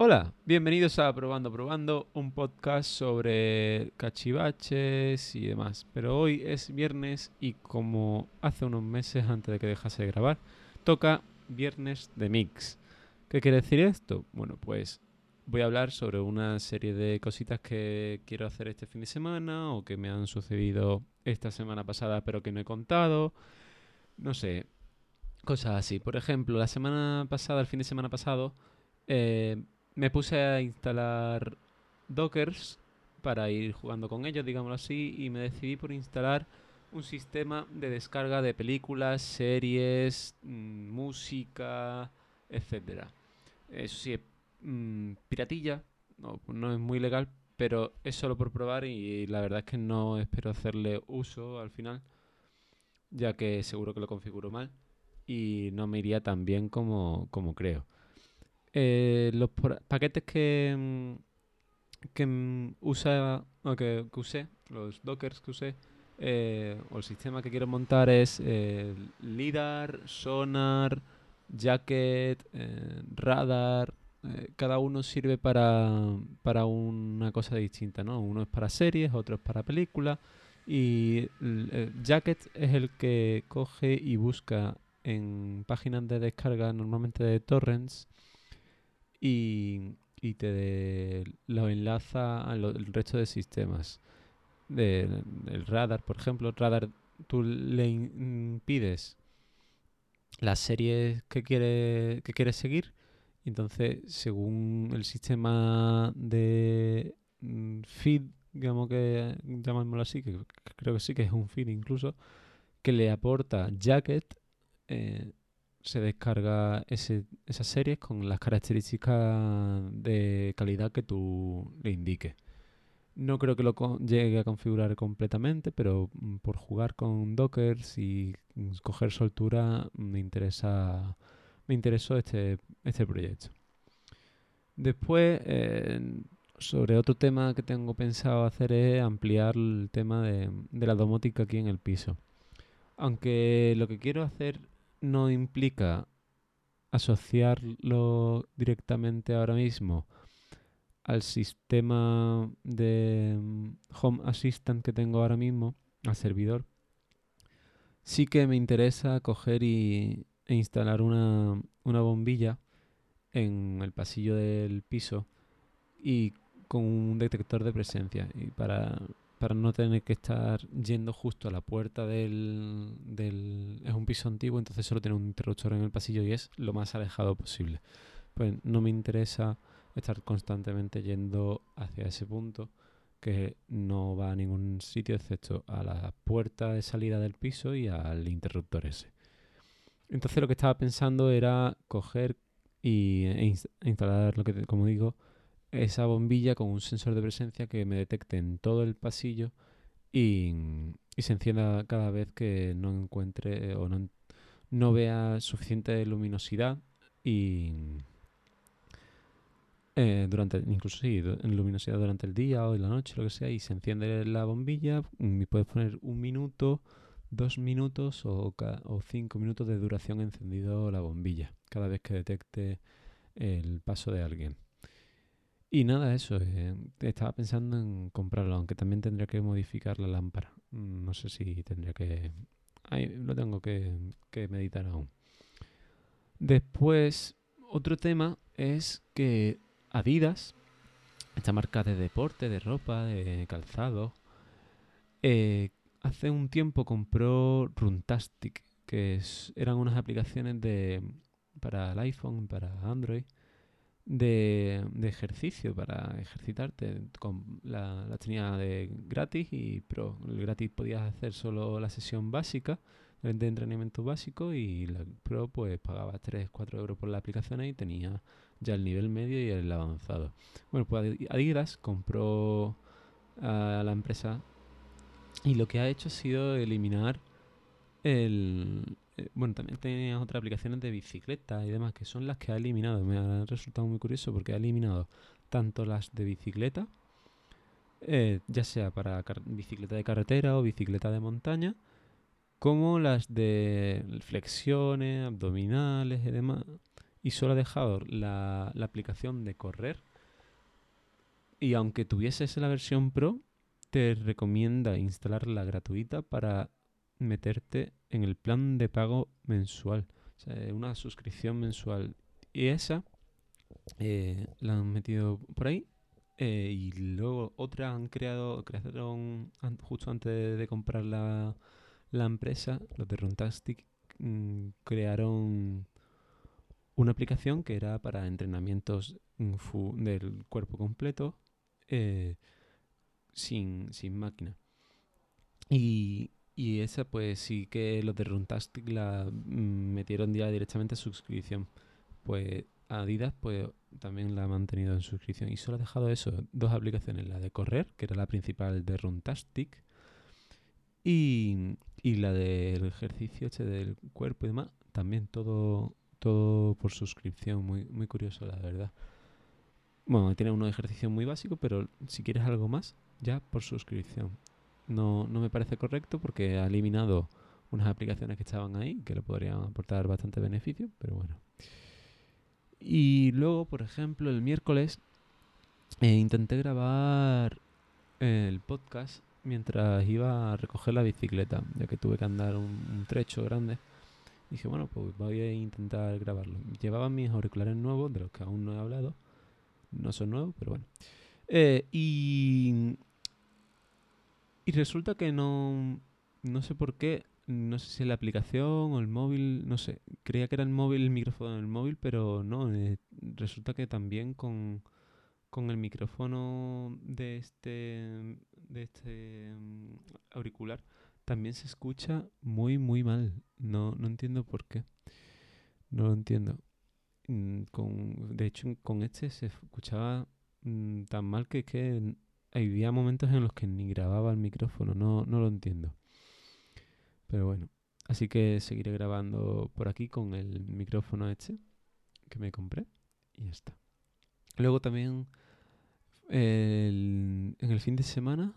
Hola, bienvenidos a Probando, un podcast sobre cachivaches y demás. Pero hoy es viernes y como hace unos meses antes de que dejase de grabar, toca Viernes de Mix. ¿Qué quiere decir esto? Bueno, pues voy a hablar sobre una serie de cositas que quiero hacer este fin de semana o que me han sucedido esta semana pasada pero que no he contado. No sé, cosas así. Por ejemplo, la semana pasada, el fin de semana pasado, me puse a instalar Dockers para ir jugando con ellos, digámoslo así, y me decidí por instalar un sistema de descarga de películas, series, música, etcétera. Eso sí, es piratilla, no es muy legal, pero es solo por probar y la verdad es que no espero hacerle uso al final, ya que seguro que lo configuro mal y no me iría tan bien como creo. Los paquetes que usé, los Dockers que usé, o el sistema que quiero montar es Lidarr, Sonarr, Jackett, Radarr. Cada uno sirve para una cosa distinta, ¿no? Uno es para series, otro es para películas. Y Jackett es el que coge y busca en páginas de descarga, normalmente de torrents, y lo enlaza al resto de sistemas. El Radarr, por ejemplo, tú le pides las series que quieres seguir, entonces según el sistema de feed, digamos, que llamémoslo así, que creo que sí que es un feed incluso, que le aporta Jackett, se descarga esas series con las características de calidad que tú le indiques. No creo que lo llegue a configurar completamente, pero por jugar con Dockers y coger soltura me interesó este proyecto. Después, sobre otro tema que tengo pensado hacer es ampliar el tema de la domótica aquí en el piso. Aunque lo que quiero hacer no implica asociarlo directamente ahora mismo al sistema de Home Assistant que tengo ahora mismo, al servidor, sí que me interesa coger e instalar una bombilla en el pasillo del piso y con un detector de presencia, y para no tener que estar yendo justo a la puerta Es un piso antiguo, entonces solo tiene un interruptor en el pasillo y es lo más alejado posible. Pues no me interesa estar constantemente yendo hacia ese punto que no va a ningún sitio excepto a la puerta de salida del piso y al interruptor ese. Entonces lo que estaba pensando era coger e instalar, como digo, esa bombilla con un sensor de presencia que me detecte en todo el pasillo y se encienda cada vez que no encuentre o no vea suficiente luminosidad luminosidad durante el día o en la noche, lo que sea, y se enciende la bombilla. Y puedes poner 1 minuto, 2 minutos o 5 minutos de duración encendido la bombilla cada vez que detecte el paso de alguien. Y nada, eso. Estaba pensando en comprarlo, aunque también tendría que modificar la lámpara. No sé si tendría que... Ahí lo tengo que meditar aún. Después, otro tema es que Adidas, esta marca de deporte, de ropa, de calzado, hace un tiempo compró Runtastic, que eran unas aplicaciones para el iPhone, para Android, de ejercicio, para ejercitarte. Las tenía de gratis, pero el gratis podías hacer solo la sesión básica de entrenamiento básico, y la Pro pues pagaba 3-4 euros por la aplicación y tenía ya el nivel medio y el avanzado. Bueno, pues Adidas compró a la empresa y lo que ha hecho ha sido eliminar bueno, también tenía otras aplicaciones de bicicleta y demás, que son las que ha eliminado. Me ha resultado muy curioso porque ha eliminado tanto las de bicicleta, ya sea para bicicleta de carretera o bicicleta de montaña, como las de flexiones, abdominales y demás, y solo ha dejado la aplicación de correr. Y aunque tuvieses la versión Pro, te recomienda instalar la gratuita para meterte en el plan de pago mensual. O sea, una suscripción mensual. Y esa la han metido por ahí. Y luego otra han crearon justo antes de comprar la empresa, los de Runtastic, crearon una aplicación que era para entrenamientos del cuerpo completo sin máquina. Y esa pues sí que los de Runtastic la metieron ya directamente a suscripción. Pues Adidas pues también la ha mantenido en suscripción. Y solo ha dejado eso, dos aplicaciones, la de correr, que era la principal de Runtastic, y la del ejercicio del cuerpo y demás, también todo por suscripción. Muy, muy curioso, la verdad. Bueno, tiene unos ejercicios muy básicos, pero si quieres algo más, ya por suscripción. No me parece correcto porque ha eliminado unas aplicaciones que estaban ahí, que le podrían aportar bastante beneficio, pero bueno. Y luego, por ejemplo, el miércoles intenté grabar el podcast mientras iba a recoger la bicicleta, ya que tuve que andar un trecho grande. Dije, bueno, pues voy a intentar grabarlo. Llevaba mis auriculares nuevos, de los que aún no he hablado. No son nuevos, pero bueno. Y resulta que no sé por qué, no sé si la aplicación o el móvil, no sé. Creía que era el móvil, el micrófono del móvil, pero no. Resulta que también con el micrófono de este auricular también se escucha muy, muy mal. No entiendo por qué. No lo entiendo. De hecho, con este se escuchaba tan mal que había momentos en los que ni grababa el micrófono. No lo entiendo. Pero bueno, así que seguiré grabando por aquí con el micrófono que me compré y ya está. Luego también en el fin de semana,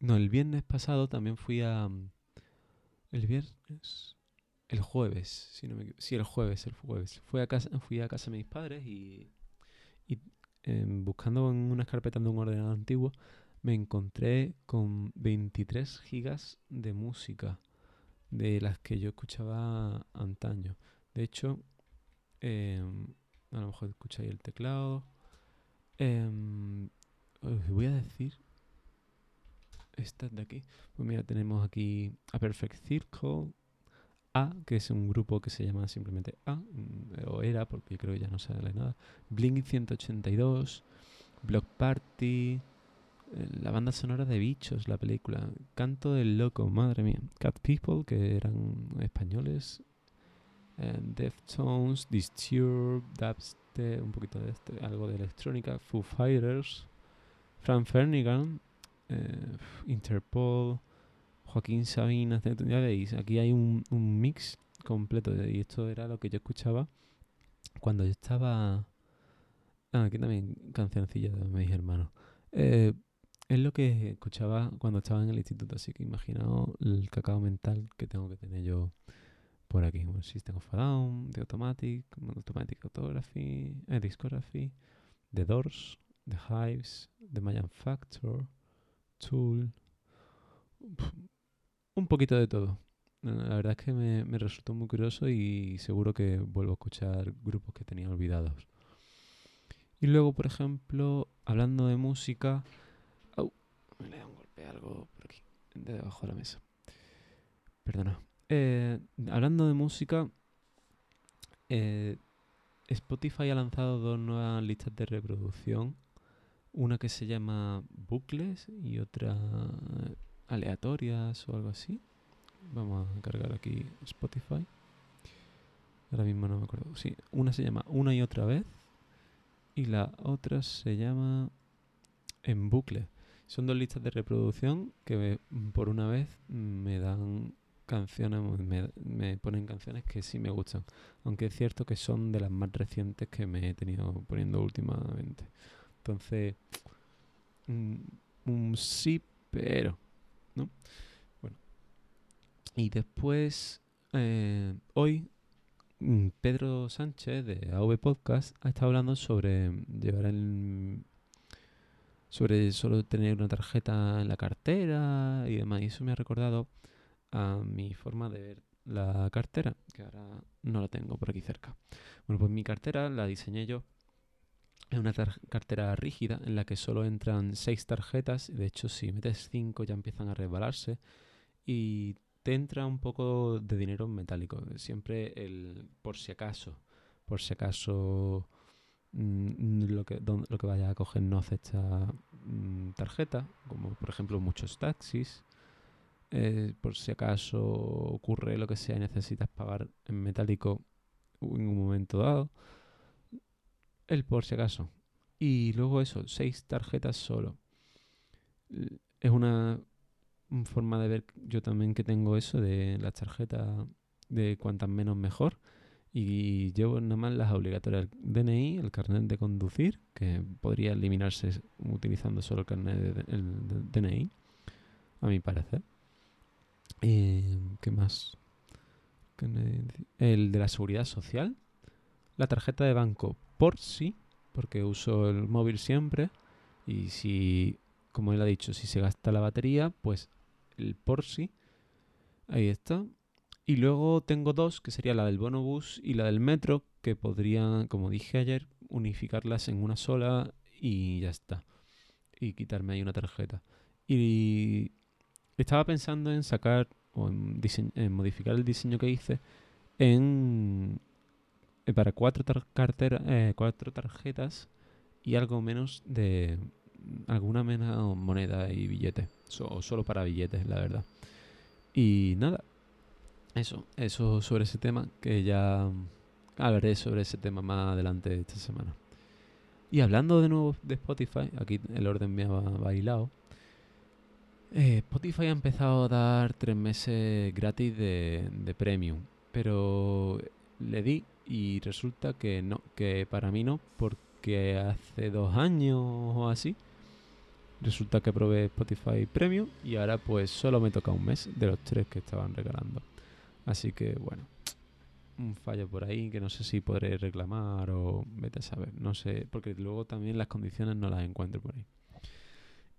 no, el viernes pasado también fui a... ¿El viernes? El jueves, si no me equivoco. Sí, el jueves. Fui a casa de mis padres y buscando en unas carpetas de un ordenador antiguo, me encontré con 23 gigas de música de las que yo escuchaba antaño. De hecho, a lo mejor escucháis el teclado. Os voy a decir estas de aquí. Pues mira, tenemos aquí A Perfect Circle, A, que es un grupo que se llama simplemente A, o era, porque yo creo que ya no sale nada. Blink 182, Block Party... La banda sonora de Bichos, la película. Canto del Loco, madre mía. Cat People, que eran españoles. Deftones, Disturb, Dubstep, un poquito de algo de electrónica. Foo Fighters, Franz Ferdinand, Interpol, Joaquín Sabina, etc. Ya veis, aquí hay un mix completo. Y esto era lo que yo escuchaba cuando yo estaba... Ah, aquí también cancioncilla de mis hermanos. Es lo que escuchaba cuando estaba en el instituto, así que imaginaos el cacao mental que tengo que tener yo por aquí. Bueno, System of a Down, The Automatic, Discography, The Doors, The Hives, The Mayan Factor, Tool, un poquito de todo. La verdad es que me resultó muy curioso y seguro que vuelvo a escuchar grupos que tenía olvidados. Y luego, por ejemplo, hablando de música... Me le da un golpe a algo por aquí, de debajo de la mesa. Perdona. Hablando de música, Spotify ha lanzado dos nuevas listas de reproducción. Una que se llama Bucles y otra Aleatorias o algo así. Vamos a cargar aquí Spotify. Ahora mismo no me acuerdo. Sí, una se llama Una y Otra Vez y la otra se llama En Bucle. Son dos listas de reproducción que por una vez me dan canciones, me ponen canciones que sí me gustan. Aunque es cierto que son de las más recientes que me he tenido poniendo últimamente. Entonces, un sí, pero, ¿no? Bueno. Y después, hoy Pedro Sánchez de AV Podcast ha estado hablando sobre llevar sobre solo tener una tarjeta en la cartera y demás. Y eso me ha recordado a mi forma de ver la cartera, que ahora no la tengo por aquí cerca. Bueno, pues mi cartera la diseñé yo. Es una cartera rígida en la que solo entran 6 tarjetas. De hecho, si metes 5 ya empiezan a resbalarse y te entra un poco de dinero metálico. Siempre el por si acaso lo que vaya a coger no acepta tarjeta, como por ejemplo muchos taxis. Por si acaso ocurre lo que sea y necesitas pagar en metálico en un momento dado, el por si acaso. Y luego eso, 6 tarjetas solo. Es una forma de ver yo también que tengo eso de las tarjetas de cuantas menos mejor, y llevo nada más las obligatorias, el DNI, el carnet de conducir, que podría eliminarse utilizando solo el carnet de DNI, a mi parecer. ¿Qué más? El de la seguridad social, la tarjeta de banco porque uso el móvil siempre, y si, como él ha dicho, si se gasta la batería, pues el por sí, ahí está. Y luego tengo 2, que sería la del Bonobús y la del Metro, que podrían, como dije ayer, unificarlas en una sola y ya está, y quitarme ahí una tarjeta. Y estaba pensando en sacar o en modificar el diseño que hice para 4 tarjetas y algo menos de alguna menos moneda y billetes, o solo para billetes, la verdad. Y nada, eso sobre ese tema, que ya hablaré sobre ese tema más adelante esta semana. Y hablando de nuevo de Spotify, aquí el orden me ha bailado. Spotify ha empezado a dar 3 meses gratis de premium, pero le di y resulta que no, que para mí no, porque hace 2 años o así resulta que probé Spotify Premium y ahora pues solo me toca un mes de los 3 que estaban regalando. Así que bueno, un fallo por ahí que no sé si podré reclamar o vete a saber, no sé, porque luego también las condiciones no las encuentro por ahí.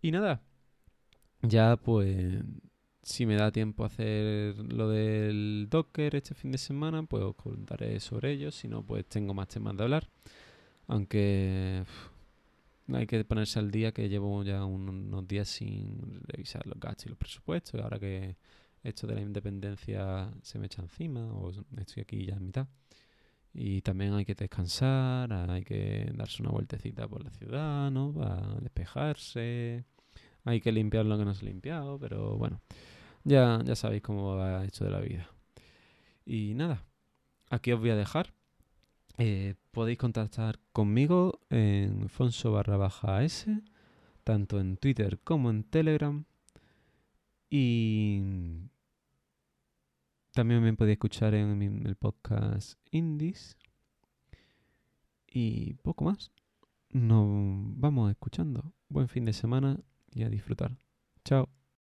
Y nada, ya pues si me da tiempo a hacer lo del Docker este fin de semana, pues os contaré sobre ello. Si no, pues tengo más temas de hablar. Aunque hay que ponerse al día, que llevo ya unos días sin revisar los gastos y los presupuestos. Y ahora que esto de la independencia se me echa encima, o estoy aquí ya en mitad. Y también hay que descansar, hay que darse una vueltecita por la ciudad, ¿no? Para despejarse. Hay que limpiar lo que no se ha limpiado, pero bueno, ya sabéis cómo va esto de la vida. Y nada, aquí os voy a dejar. Podéis contactar conmigo en fonso_s, tanto en Twitter como en Telegram. Y también me podéis escuchar en el podcast Indies. Y poco más. Nos vamos escuchando. Buen fin de semana. Y a disfrutar. Chao.